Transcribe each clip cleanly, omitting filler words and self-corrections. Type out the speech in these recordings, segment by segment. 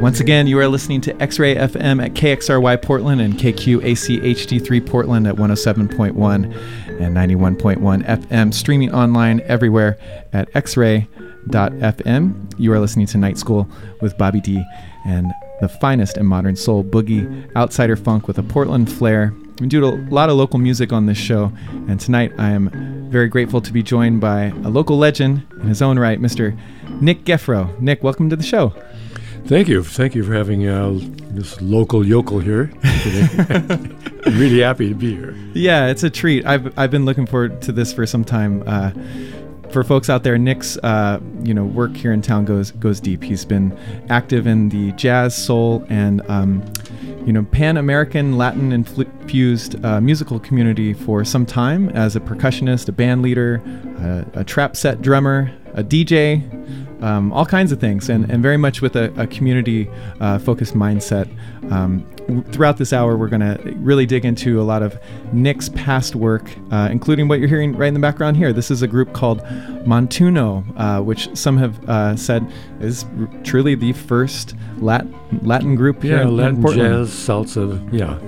Once again, you are listening to X-Ray FM at KXRY Portland and KQACHD3 Portland at 107.1 and 91.1 FM, streaming online everywhere at xray.fm. You are listening to Night School with Bobby D and the finest in modern soul, boogie, outsider funk with a Portland flair. We do a lot of local music on this show, and tonight I am very grateful to be joined by a local legend in his own right, Mr. Nick Gefroh. Nick, welcome to the show. Thank you. Thank you for having this local yokel here today. I'm really happy to be here. Yeah, it's a treat. I've been looking forward to this for some time. For folks out there, Nick's work here in town goes deep. He's been active in the jazz, soul, and Pan-American, Latin infused musical community for some time as a percussionist, a band leader, a trap set drummer, a DJ, all kinds of things, and very much with a community-focused mindset. Throughout this hour, we're going to really dig into a lot of Nick's past work, including what you're hearing right in the background here. This is a group called Montuno, which some have said is truly the first Latin group here in Portland. Latin jazz, salsa,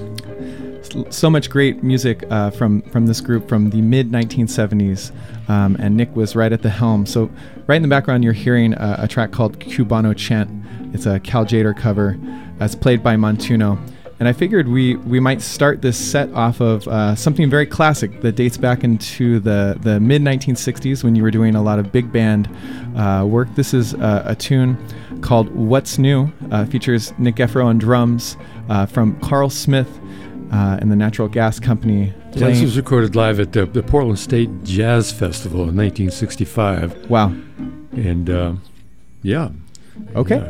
So much great music from this group from the mid-1970s, and Nick was right at the helm. So right in the background, you're hearing a track called Cubano Chant. It's a Cal Tjader cover that's played by Montuno. And I figured we might start this set off of something very classic that dates back into the mid-1960s when you were doing a lot of big band work. This is a tune called What's New. Features Nick Gefroh on drums from Carl Smith and the Natural Gas Company. Yeah, this was recorded live at the Portland State Jazz Festival in 1965. Wow. And, Okay.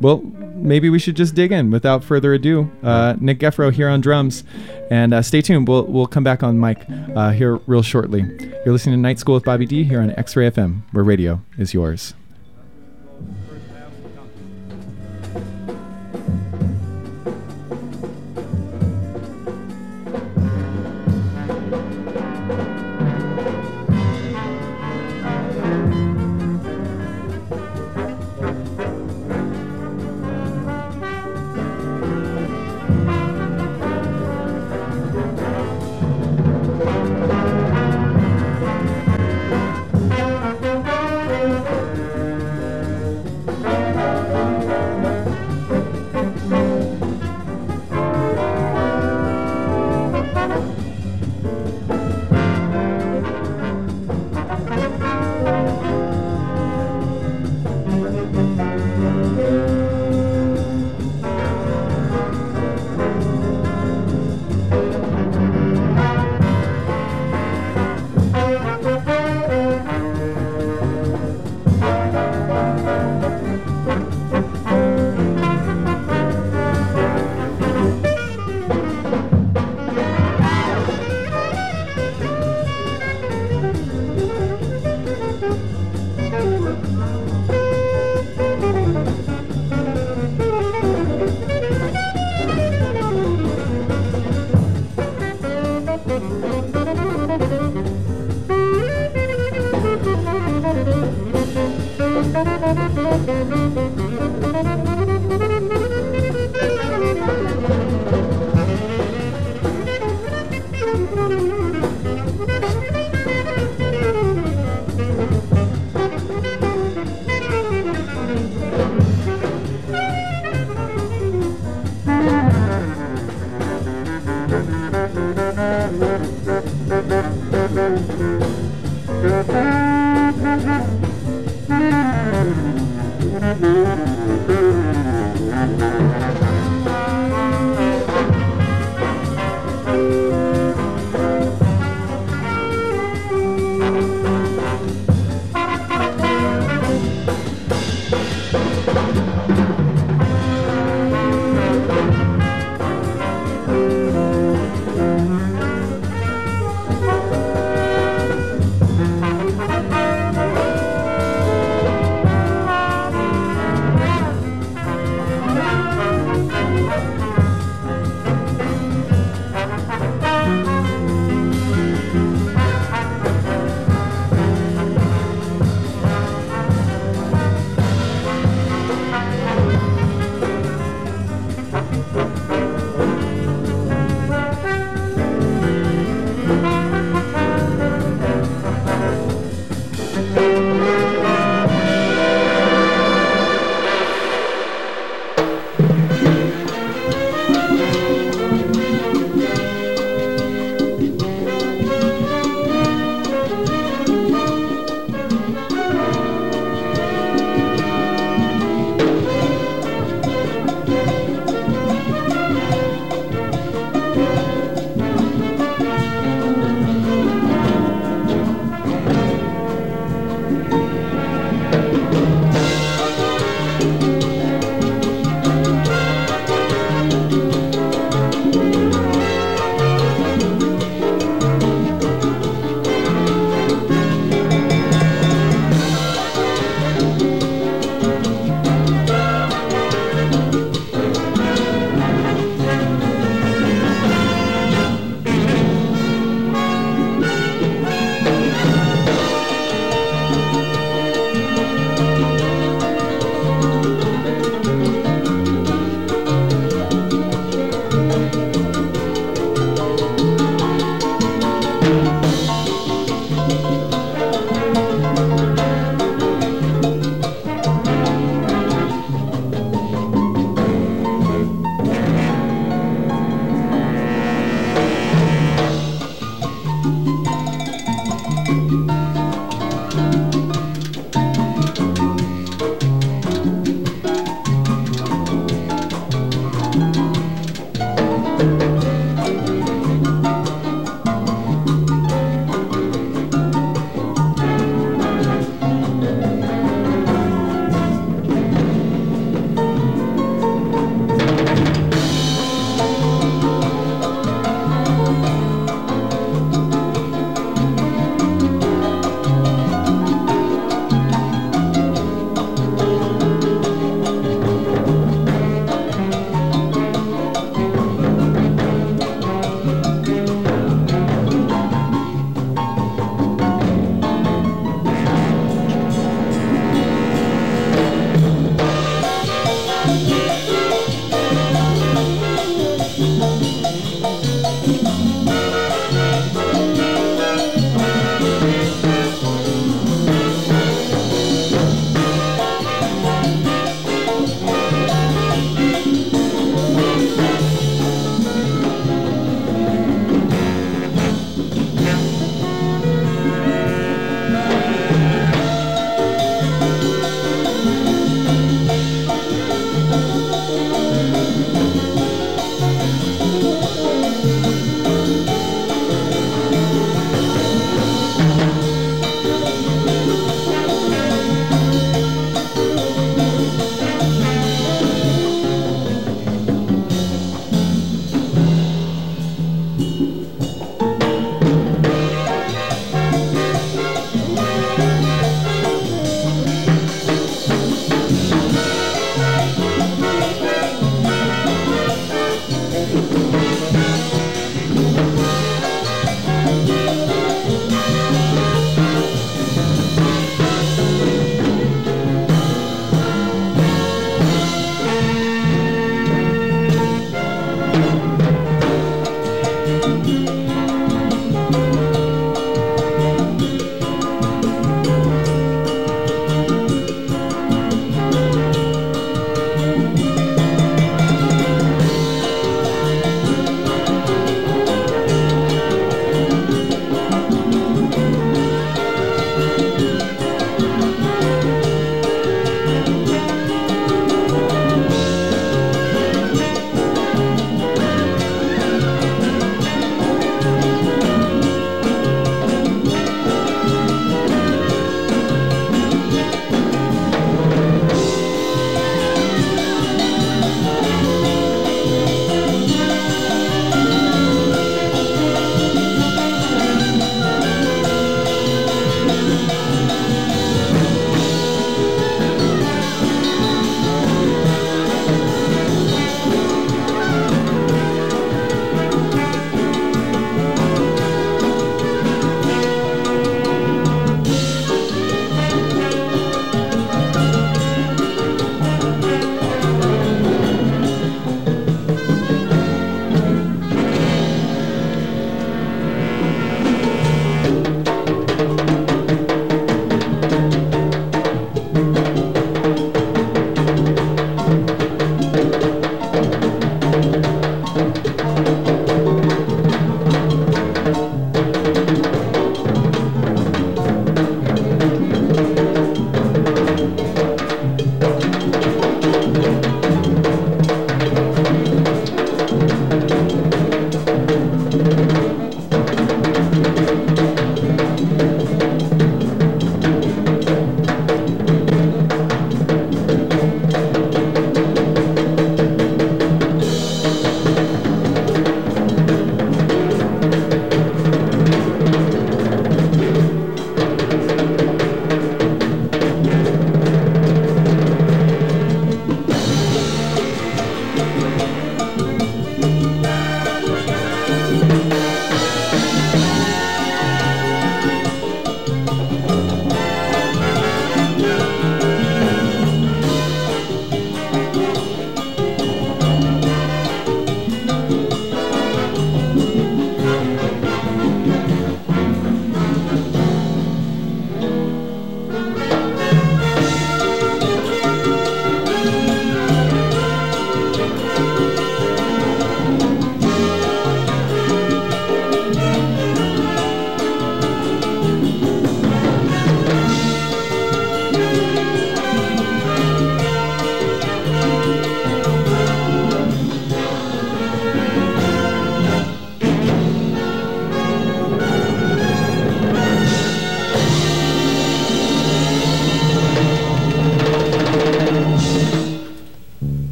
Well, maybe we should just dig in. Without further ado, Nick Gefroh here on drums. And stay tuned. We'll come back on mic here real shortly. You're listening to Night School with Bobby D here on X-Ray FM, where radio is yours.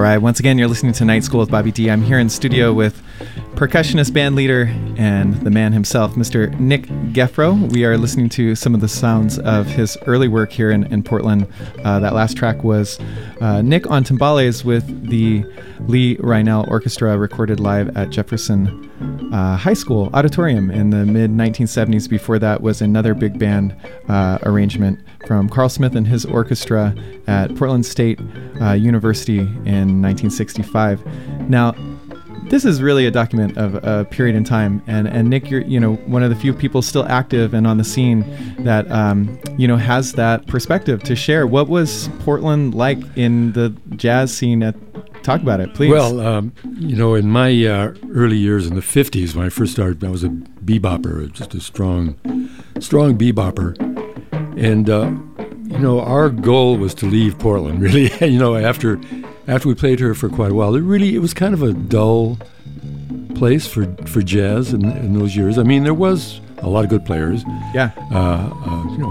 All right, once again, you're listening to Night School with Bobby D. I'm here in studio with percussionist, band leader, and the man himself, Mr. Nick Gefroh. We are listening to some of the sounds of his early work here in Portland. That last track was Nick on Timbales with the Lee Reinoehl Orchestra, recorded live at Jefferson High School Auditorium in the mid-1970s. Before that was another big band arrangement from Carl Smith and his orchestra at Portland State University in 1965. Now, this is really a document of a period in time, and Nick, you're one of the few people still active and on the scene that has that perspective to share. What was Portland like in the jazz scene at? Talk about it, please. Well, in my early years in the 50s, when I first started, I was a bebopper, just a strong bebopper, and our goal was to leave Portland. Really, after we played here for quite a while, it was kind of a dull place for jazz in those years. I mean, there was a lot of good players. Yeah.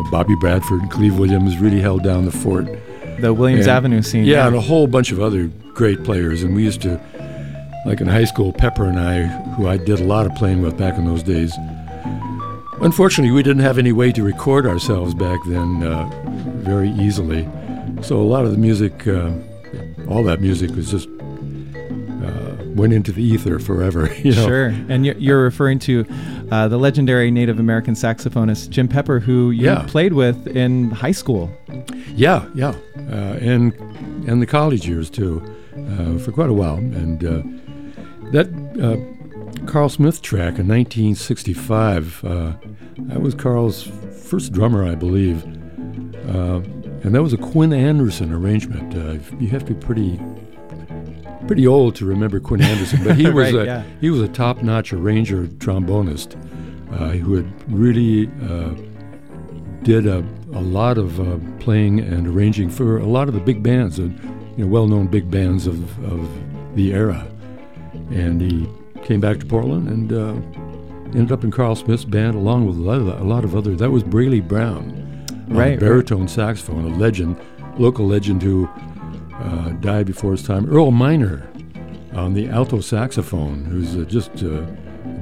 Bobby Bradford and Cleve Williams really held down the fort. The Williams Avenue scene. Yeah, and a whole bunch of other great players. And we used to, like in high school, Pepper and I, who I did a lot of playing with back in those days. Unfortunately, we didn't have any way to record ourselves back then very easily. So a lot of the music, all that music was just went into the ether forever. Sure. And you're referring to the legendary Native American saxophonist Jim Pepper, who you played with in high school. Yeah. And the college years, too, for quite a while. And that Carl Smith track in 1965, that was Carl's first drummer, I believe. And that was a Quinn Anderson arrangement. You have to be pretty old to remember Quinn Anderson, but he was he was a top-notch arranger, trombonist, who had really did a lot of playing and arranging for a lot of the big bands, and well-known big bands of the era. And he came back to Portland and ended up in Carl Smith's band, along with a lot of other. That was Braley Brown, baritone saxophone, a legend, local legend who. Died before his time. Earl Minor on the alto saxophone, who's just a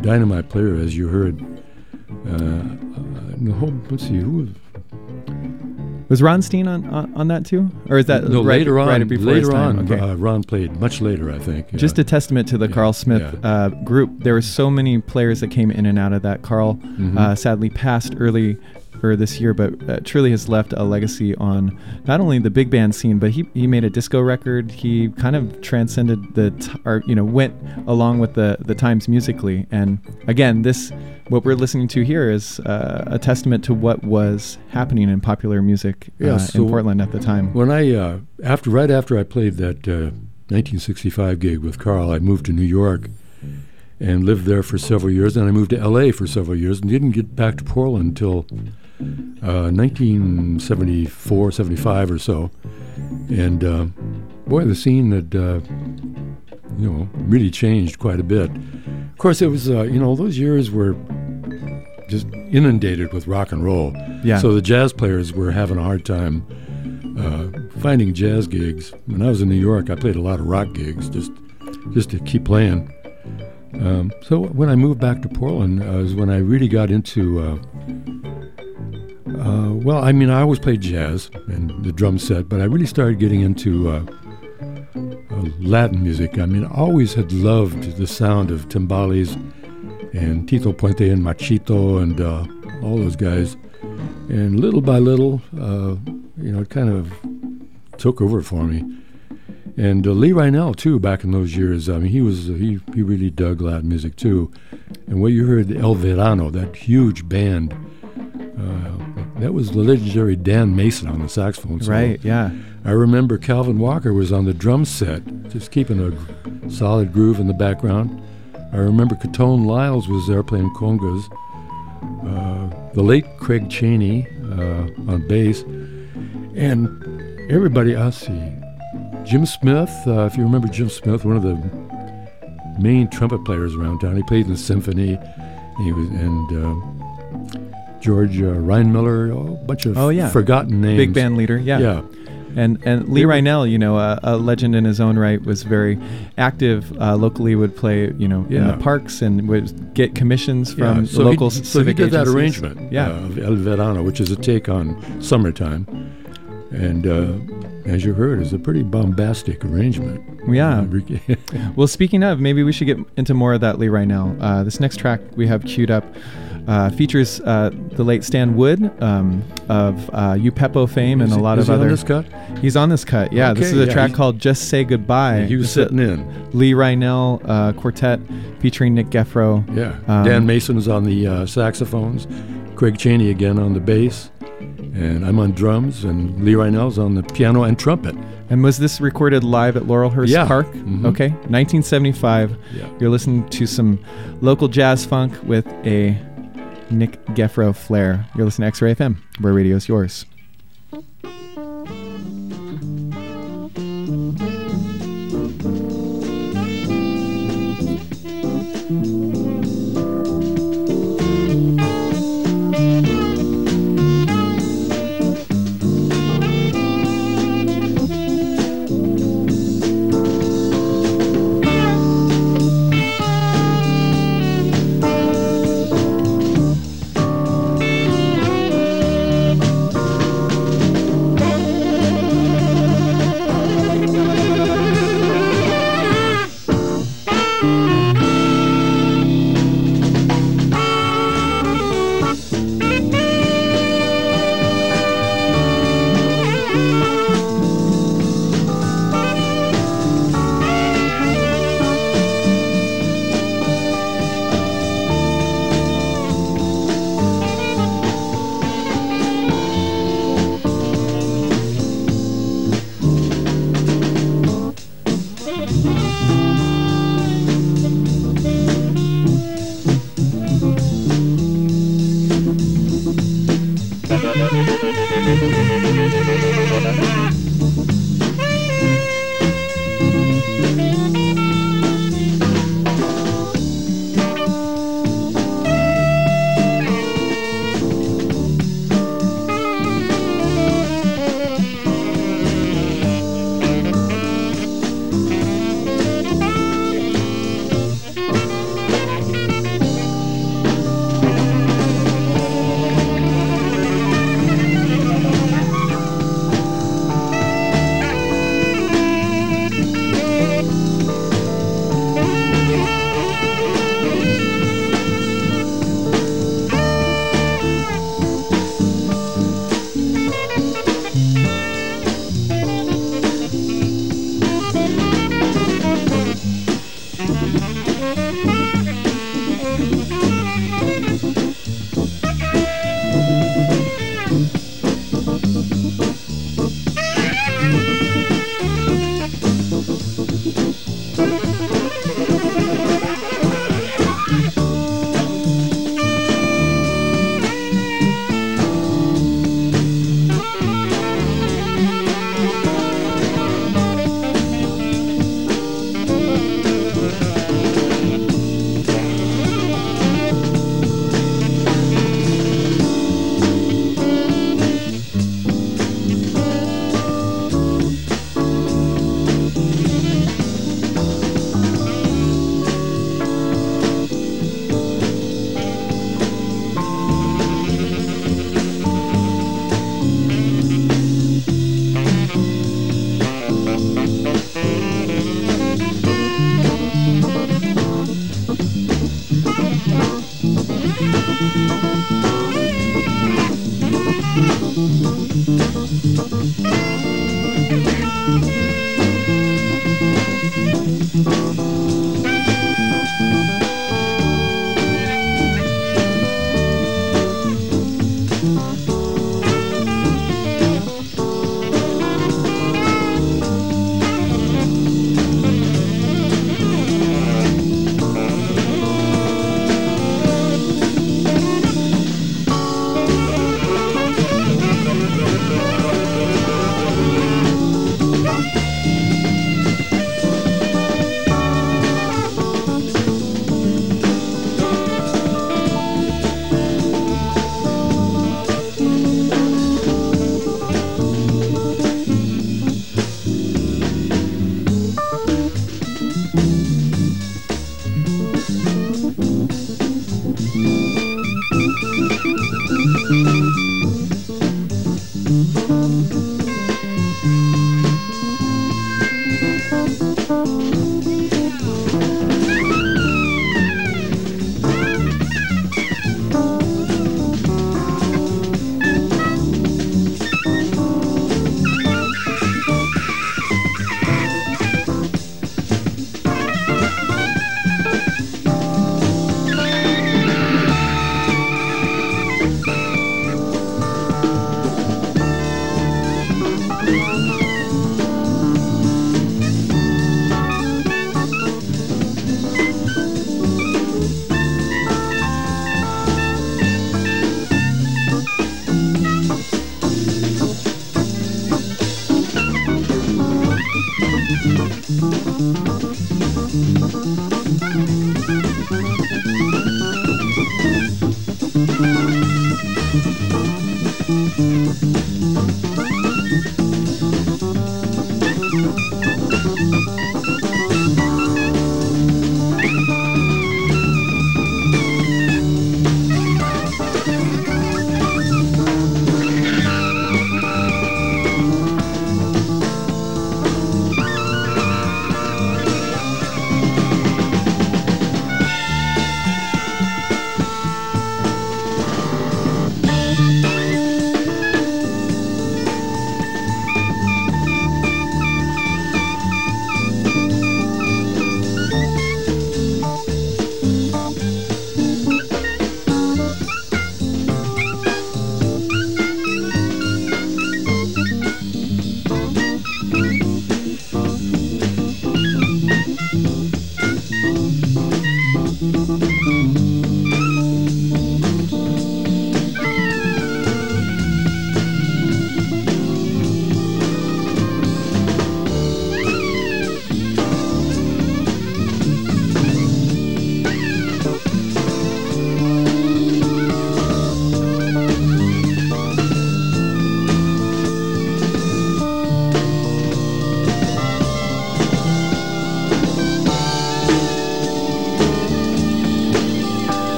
dynamite player, as you heard. Was Ron Steen on that too, or is that later on? Okay. Ron played much later, I think. Yeah. Just a testament to the Carl Smith group. There were so many players that came in and out of that. Carl sadly passed early. This year, but truly has left a legacy on not only the big band scene, but he made a disco record. He kind of transcended went along with the times musically. And again, what we're listening to here is a testament to what was happening in popular music in Portland at the time. When I after I played that 1965 gig with Carl, I moved to New York and lived there for several years, and I moved to L.A. for several years and didn't get back to Portland until 1974, 75 or so. And the scene had really changed quite a bit. Of course, it was those years were just inundated with rock and roll. Yeah. So the jazz players were having a hard time finding jazz gigs. When I was in New York, I played a lot of rock gigs just to keep playing. So when I moved back to Portland is when I really got into, I always played jazz and the drum set, but I really started getting into Latin music. I always had loved the sound of timbales and Tito Puente and Machito and all those guys. And little by little, it kind of took over for me. And Lee Reinoehl, too, back in those years, he really dug Latin music, too. And what you heard, El Verano, that huge band, that was the legendary Dan Mason on the saxophone. So right, yeah. I remember Calvin Walker was on the drum set, just keeping a solid groove in the background. I remember Catone Lyles was there playing congas. The late Craig Cheney on bass. And everybody else, Jim Smith, if you remember Jim Smith, one of the main trumpet players around town. He played in the symphony. George Rheinmiller, a bunch of forgotten names. Big band leader, yeah. And Lee Reinoehl, you know, a legend in his own right, was very active locally, would play, you know, in the parks and would get commissions from local civic agencies. So he did that arrangement of El Verano, which is a take on Summertime. And as you heard, it's a pretty bombastic arrangement. Yeah. Well, speaking of, maybe we should get into more of that Lee Reinoehl. This next track we have queued up features the late Stan Wood of Upepo fame and a lot of other. Is he on this cut? He's on this cut, yeah. Okay, this is a track called Just Say Goodbye. He was sitting in. Lee Reinoehl quartet featuring Nick Gefroh. Yeah. Dan Mason's on the saxophones, Craig Cheney again on the bass. And I'm on drums, and Lee Reinoehl's on the piano and trumpet. And was this recorded live at Laurelhurst Park? Mm-hmm. Okay, 1975. Yeah. You're listening to some local jazz funk with a Nick Gefroh flair. You're listening to X-Ray FM, where radio is yours.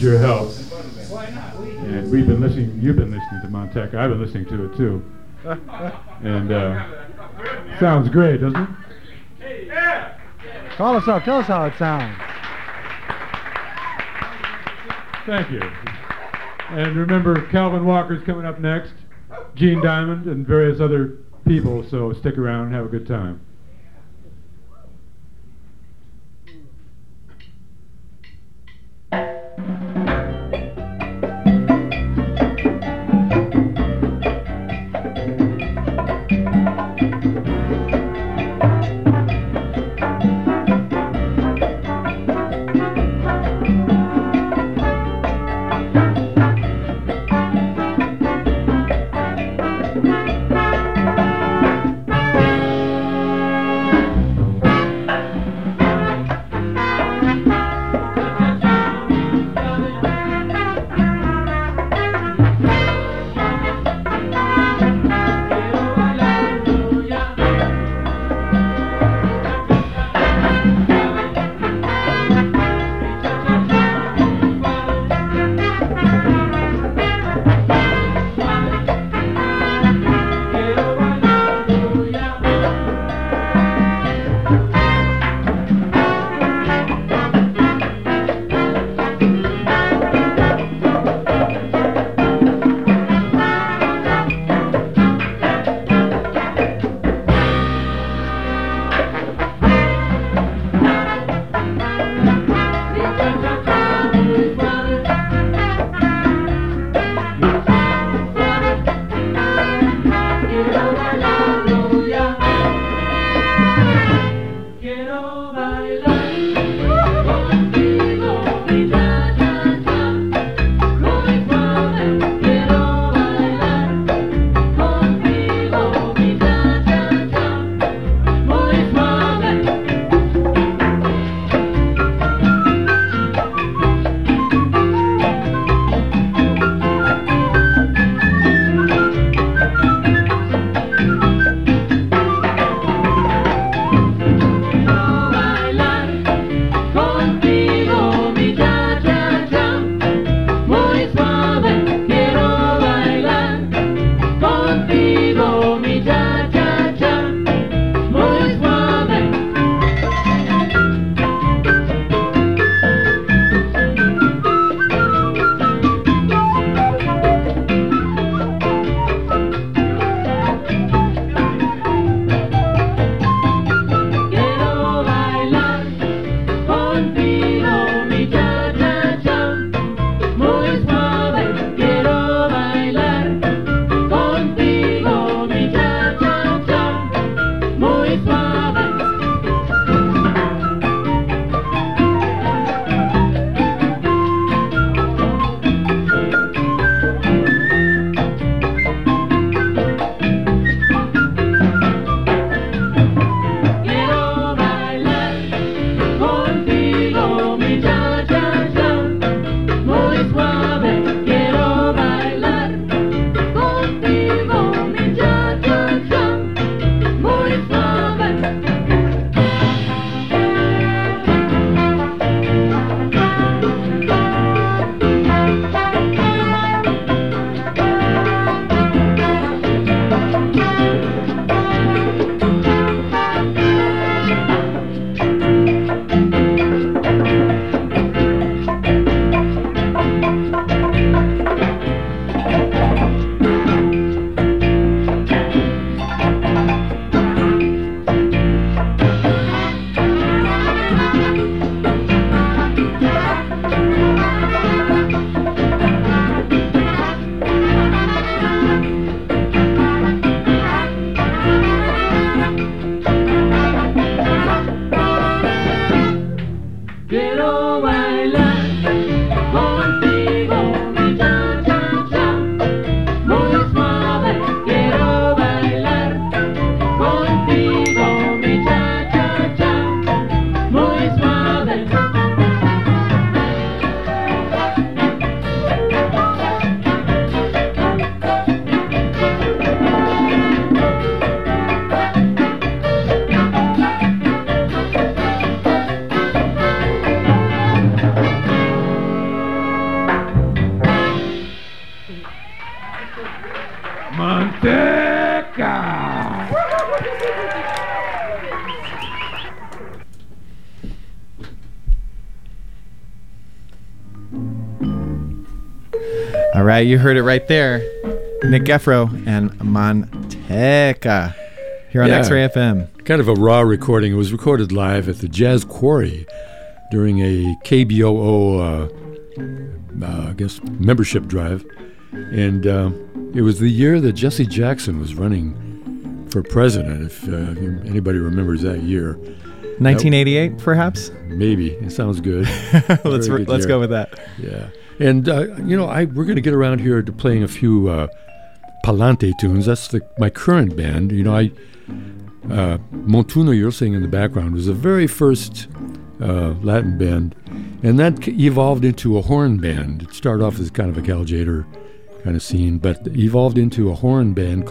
Your help. Why not? And we've been listening. You've been listening to Manteca. I've been listening to it too. And sounds great, doesn't it? Hey. Yeah. Call us up. Tell us how it sounds. Thank you. And remember, Calvin Walker's coming up next, Gene Diamond, and various other people, so stick around and have a good time. All right, you heard it right there. Nick Gefroh and Manteca here on X-Ray FM. Kind of a raw recording. It was recorded live at the Jazz Quarry during a KBOO, I guess, membership drive. And it was the year that Jesse Jackson was running for president, if anybody remembers that year. 1988, perhaps? Maybe. It sounds good. Let's go with that. Yeah. And, we're going to get around here to playing a few Palante tunes. That's my current band. You know, Montuno, you're seeing in the background, was the very first Latin band. And that evolved into a horn band. It started off as kind of a Cal Tjader kind of scene, but evolved into a horn band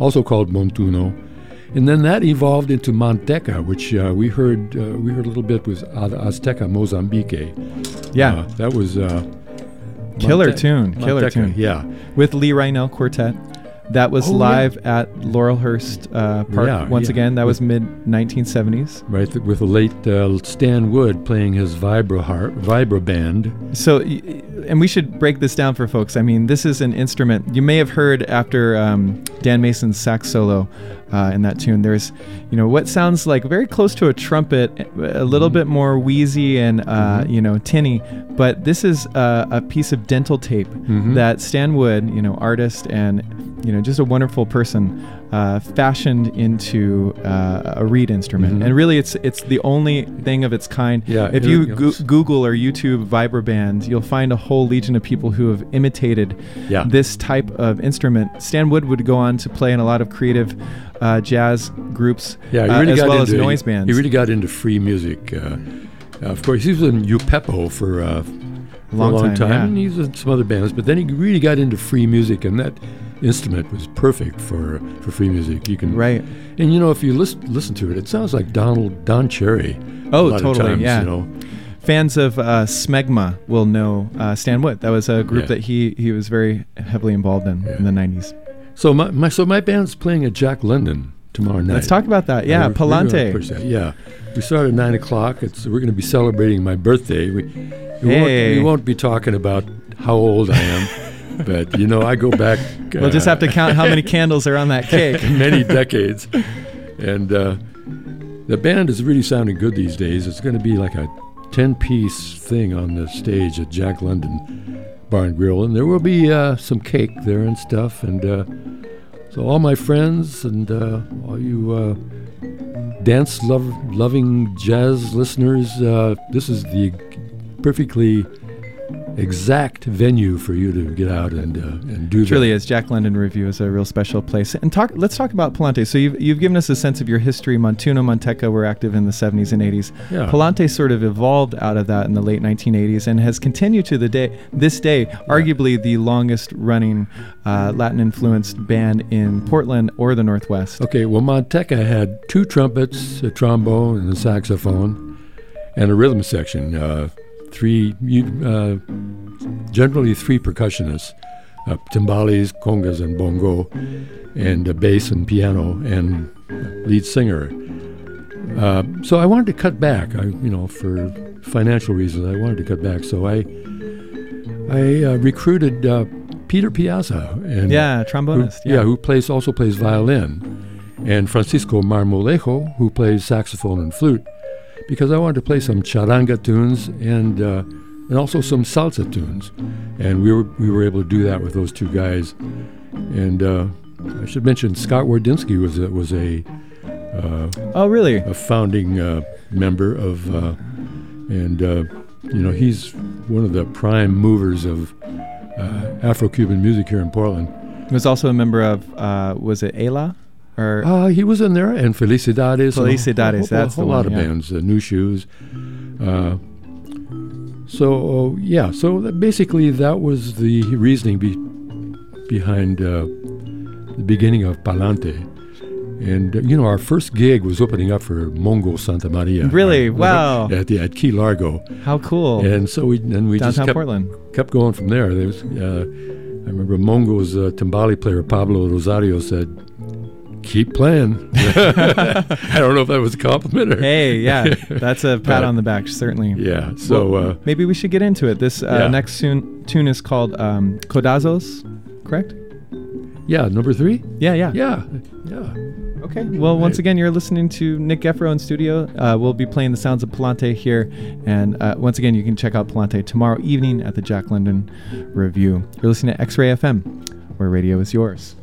also called Montuno. And then that evolved into Manteca, which we heard a little bit was Azteca Mozambique. Yeah. That was... Killer tune. Yeah. With Lee Reinoehl Quartet. That was live at Laurelhurst Park once again. That was mid-1970s. Right, with the late Stan Wood playing his vibra band. So, and we should break this down for folks. I mean, this is an instrument. You may have heard after Dan Mason's sax solo, in that tune, there's, what sounds like very close to a trumpet, a little bit more wheezy and, tinny, but this is a piece of dental tape that Stan Wood, artist and, just a wonderful person, fashioned into a reed instrument. And really it's the only thing of its kind. Yeah, if you Google or YouTube vibraband, you'll find a whole legion of people who have imitated this type of instrument. Stan Wood would go on to play in a lot of creative jazz groups, as well as noise bands. He really got into free music. Of course, he was in Upepo for a long time. Yeah. And he was in some other bands, but then he really got into free music, and that instrument was perfect for free music. You can and if you listen to it, it sounds like Don Cherry. Oh, totally, times, yeah. Fans of Smegma will know Stan Wood. That was a group that he was very heavily involved in the 90s. So my band's playing at Jack London tomorrow night. Let's talk about that. Yeah, Palante. Yeah, we start at 9:00. We're going to be celebrating my birthday. We won't be talking about how old I am, but I go back. We'll just have to count how many candles are on that cake. Many decades, and the band is really sounding good these days. It's going to be like a 10-piece thing on the stage at Jack London Bar and Grill, and there will be some cake there and stuff, and so all my friends and all you dance loving jazz listeners, this is the perfectly exact venue for you to get out and do that. It really is. Jack London Review is a real special place. And let's talk about Palante. So you've given us a sense of your history. Montuno, Manteca were active in the 70s and 80s. Yeah. Palante sort of evolved out of that in the late 1980s and has continued to this day, arguably the longest running Latin-influenced band in Portland or the Northwest. Okay, well, Manteca had two trumpets, a trombone, and a saxophone, and a rhythm section. Generally three percussionists, timbales, congas, and bongo, and a bass and piano and lead singer. So I wanted to cut back. For financial reasons, I wanted to cut back. So I recruited Peter Piazza, and trombonist, who also plays violin, and Francisco Marmolejo, who plays saxophone and flute, because I wanted to play some charanga tunes and also some salsa tunes, and we were able to do that with those two guys. And I should mention Scott Wardinsky was a founding member of, he's one of the prime movers of Afro-Cuban music here in Portland. He was also a member of was it ELA? He was in there, and Felicidades, that's a lot of bands, New Shoes. So basically that was the reasoning behind the beginning of Palante. And, our first gig was opening up for Mongo Santa Maria. Really? Wow. At Key Largo. How cool. And so we just kept going from there. I remember Mongo's timbali player, Pablo Rosario, said, keep playing. I don't know if that was a compliment or... Hey, yeah, that's a pat on the back, certainly. Yeah, so... Well, maybe we should get into it. This next tune is called Codazos, correct? Yeah, number 3? Yeah. Okay, well, once again, you're listening to Nick Gefroh in studio. We'll be playing the sounds of Palante here. And once again, you can check out Palante tomorrow evening at the Jack London Review. You're listening to X-Ray FM, where radio is yours.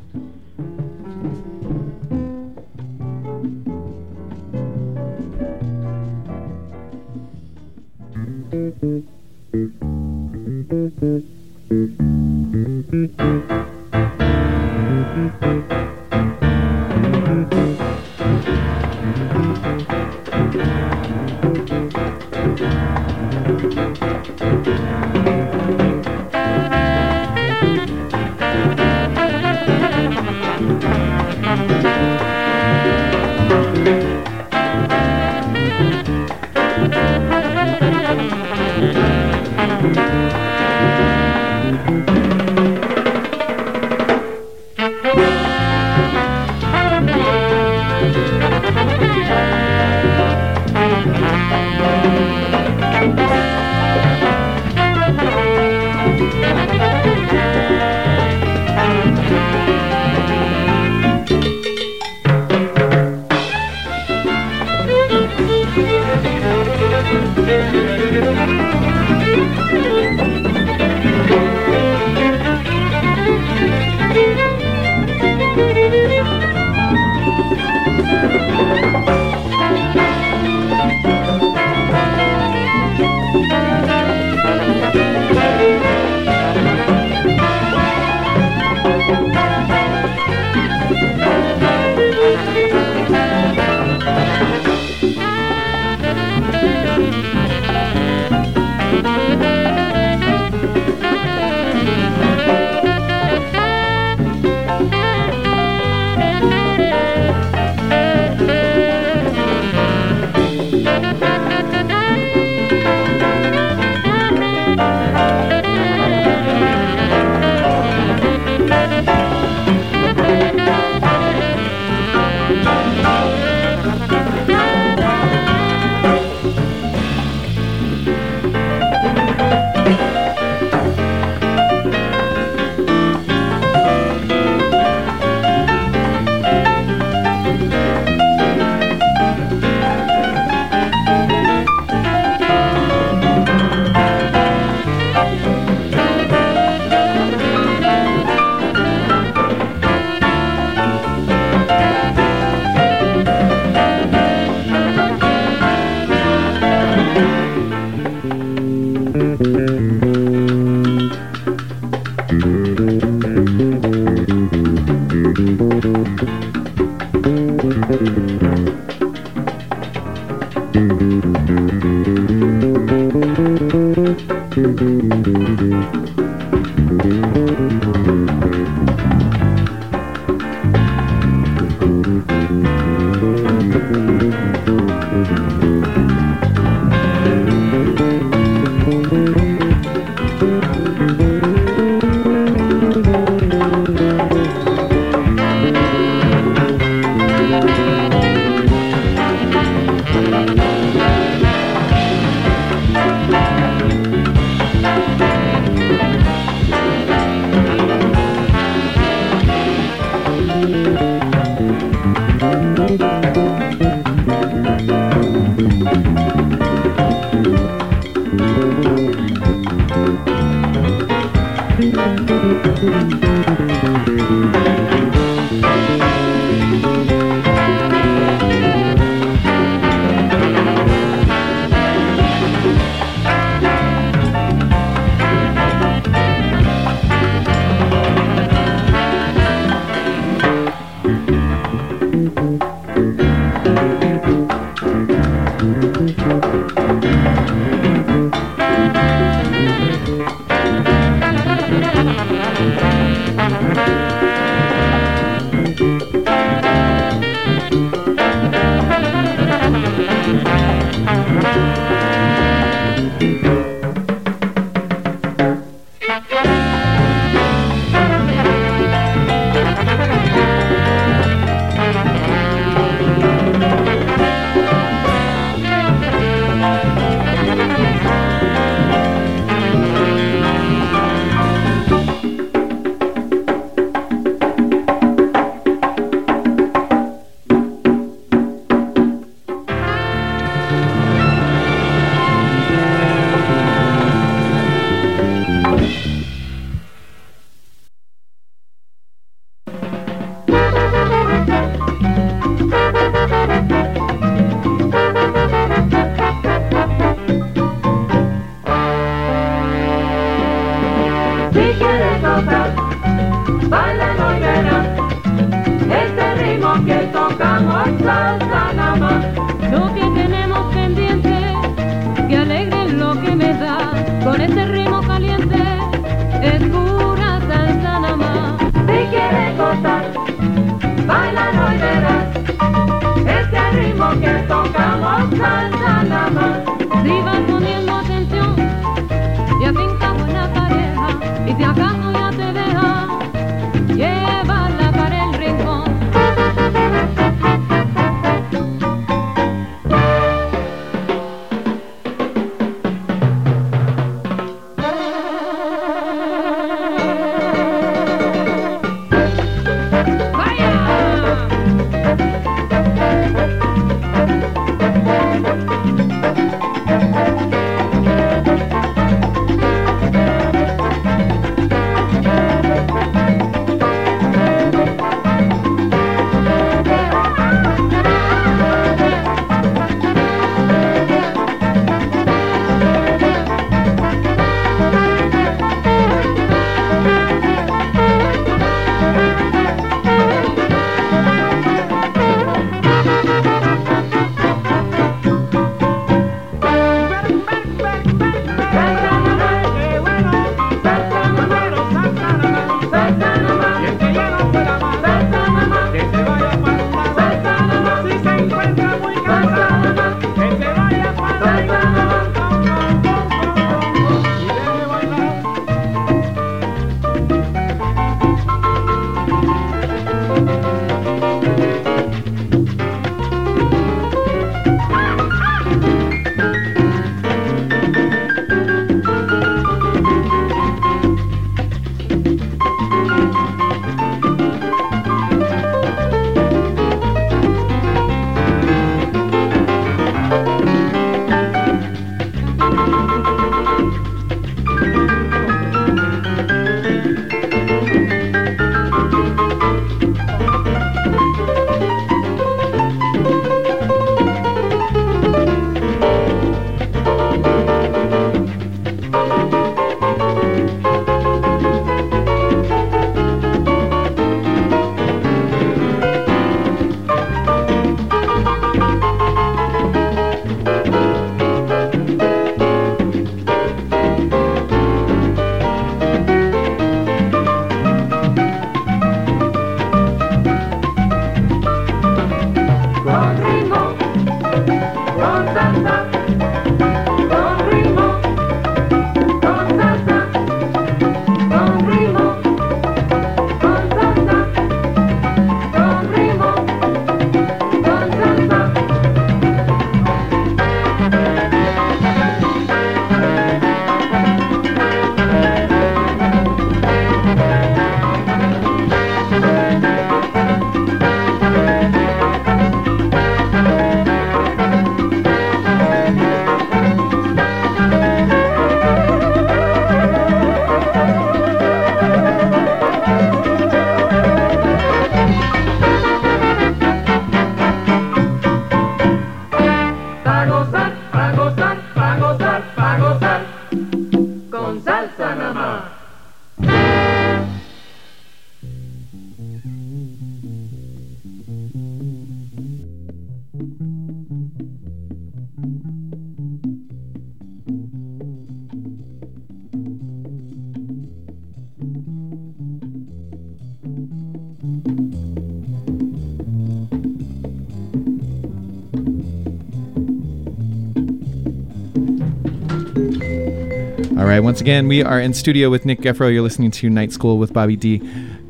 All right, once again, we are in studio with Nick Gefroh. You're listening to Night School with Bobby D.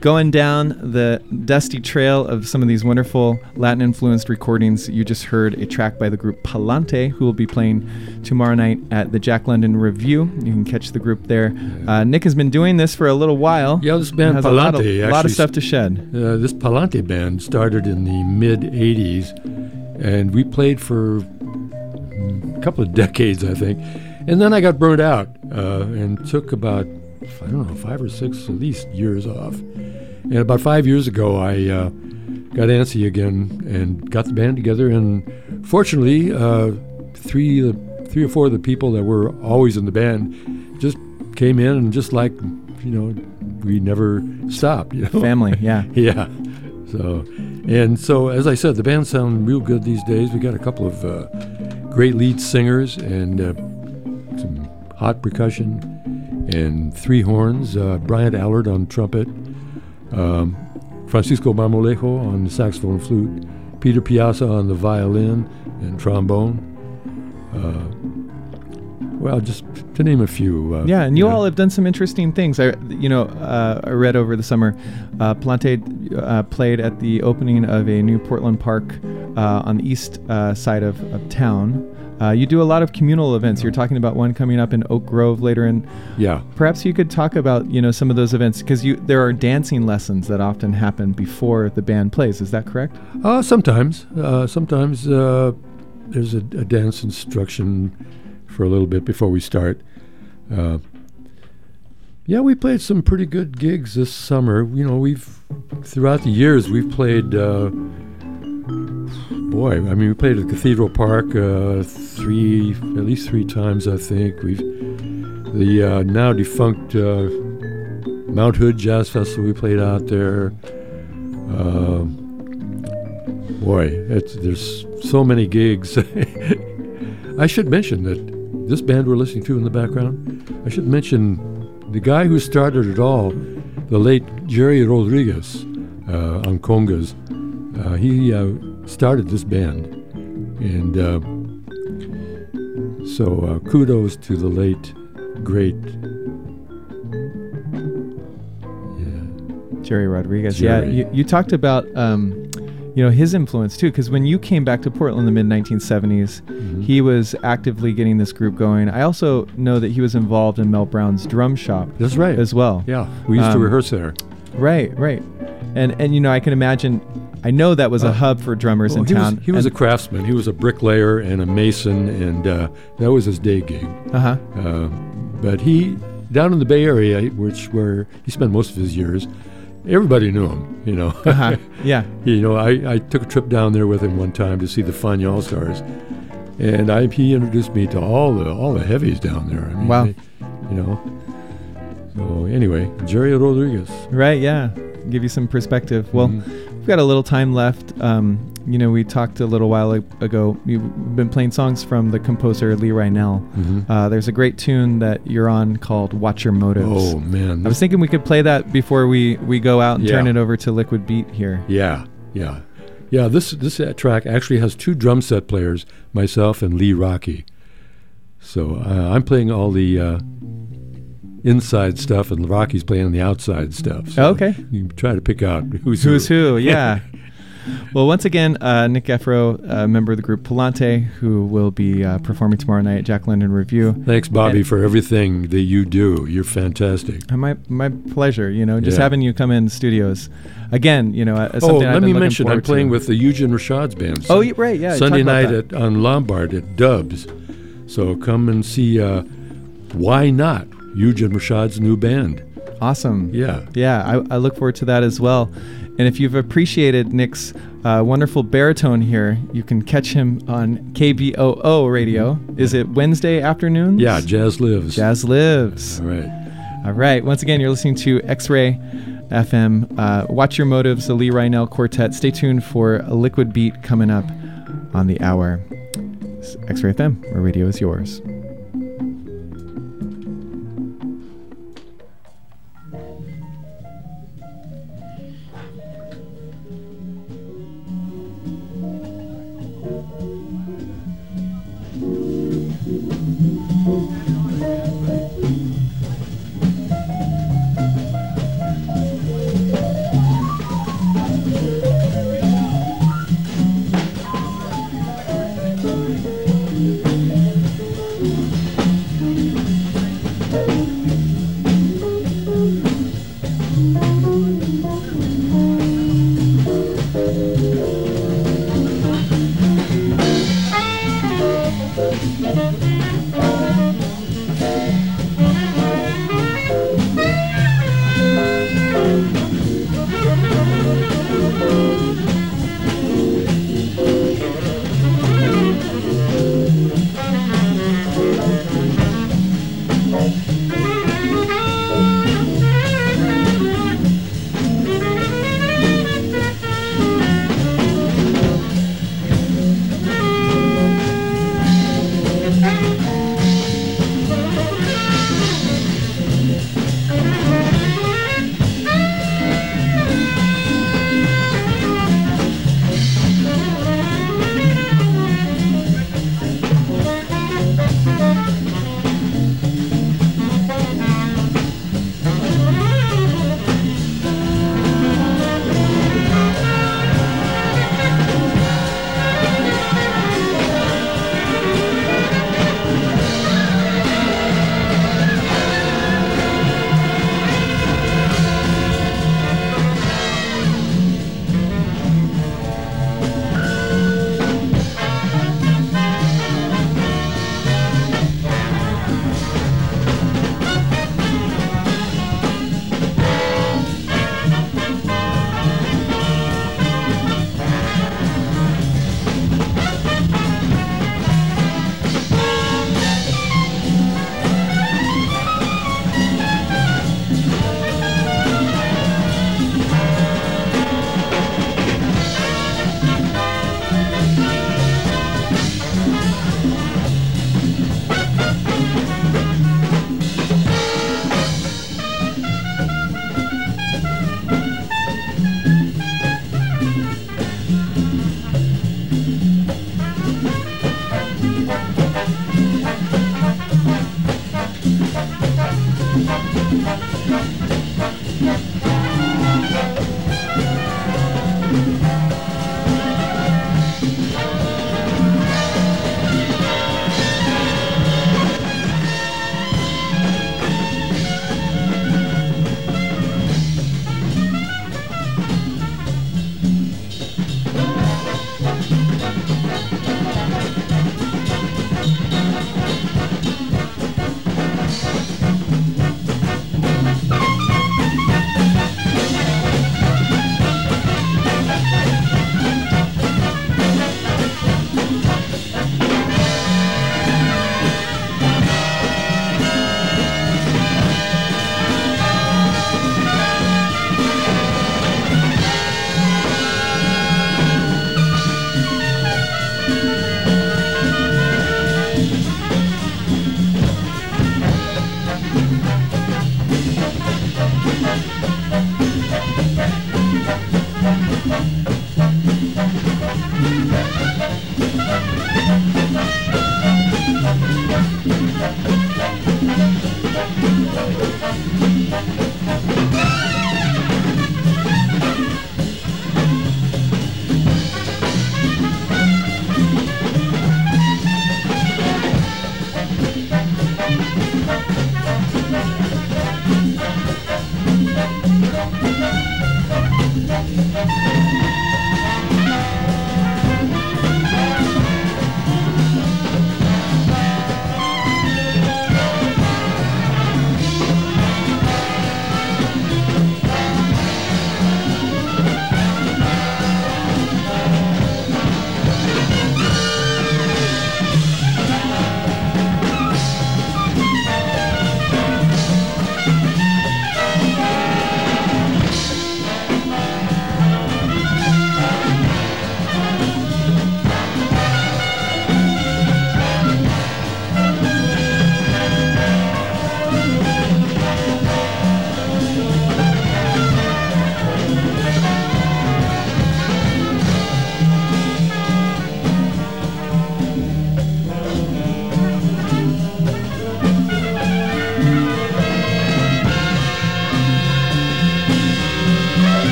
Going down the dusty trail of some of these wonderful Latin-influenced recordings, you just heard a track by the group Palante, who will be playing tomorrow night at the Jack London Review. You can catch the group there. Nick has been doing this for a little while. Yeah, this band Palante. A lot of stuff to shed. This Palante band started in the mid-'80s, and we played for a couple of decades, I think. And then I got burnt out and took about, 5 or 6 at least years off. And about 5 years ago, I got antsy again and got the band together. And fortunately, three or four of the people that were always in the band just came in and just like, we never stopped. Family, yeah. Yeah. So as I said, the band sound real good these days. We got a couple of great lead singers and some hot percussion and three horns. Bryant Allard on trumpet, Francisco Marmolejo on saxophone and flute, Peter Piazza on the violin and trombone. Just to name a few. And you all have done some interesting things. I read over the summer, Palante played at the opening of a new Portland park on the east side of town. You do a lot of communal events. You're talking about one coming up in Oak Grove later in. Yeah. Perhaps you could talk about some of those events because there are dancing lessons that often happen before the band plays. Is that correct? Sometimes. Sometimes there's a dance instruction for a little bit before we start. We played some pretty good gigs this summer. Throughout the years we've played. We played at Cathedral Park at least three times, I think. The now defunct Mount Hood Jazz Festival, we played out there. There's so many gigs. I should mention that this band we're listening to in the background, I should mention the guy who started it all, the late Jerry Rodriguez on congas. He started this band, and so kudos to the late, great Jerry Rodriguez. Jerry. Yeah, you talked about his influence too, because when you came back to Portland in the mid-1970s, mm-hmm. he was actively getting this group going. I also know that he was involved in Mel Brown's drum shop. That's right, as well. Yeah, we used to rehearse there. Right, and I can imagine. I know that was a hub for drummers in town. He was a craftsman. He was a bricklayer and a mason, and that was his day gig. Uh-huh. But he, down in the Bay Area, where he spent most of his years, everybody knew him, Uh-huh. Yeah. I took a trip down there with him one time to see the Fania All-Stars, and he introduced me to all the heavies down there. Wow. So anyway, Jerry Rodriguez. Right, yeah. Give you some perspective. Well, we've got a little time left. We talked a little while ago. We've been playing songs from the composer Lee Reinoehl. Mm-hmm. There's a great tune that you're on called Watch Your Motives. Oh, man. I was thinking we could play that before we go out and turn it over to Liquid Beat here. Yeah. This track actually has two drum set players, myself and Lee Rocky. So I'm playing all the inside stuff, and Rocky's playing the outside stuff. So okay. You try to pick out who's who. Yeah. Well, once again, Nick Gefroh, a member of the group Palante, who will be performing tomorrow night at Jack London Review. Thanks, Bobby, for everything that you do. You're fantastic. My pleasure, having you come in studios. Again, something I've been looking forward to. Oh, let me mention, I'm playing with the Eugene Rashad's band. Right, yeah. Sunday night on Lombard at Dubs. So come and see Why Not?, Eugene Rashad's new band. Awesome. Yeah. I look forward to that as well. And if you've appreciated Nick's wonderful baritone here, you can catch him on KBOO radio. Is it Wednesday afternoons? Yeah, Jazz Lives. All right. Once again, you're listening to X-Ray FM. Watch Your Motives, the Lee Reinoehl Quartet. Stay tuned for a Liquid Beat coming up on the hour. It's X-Ray FM, where radio is yours.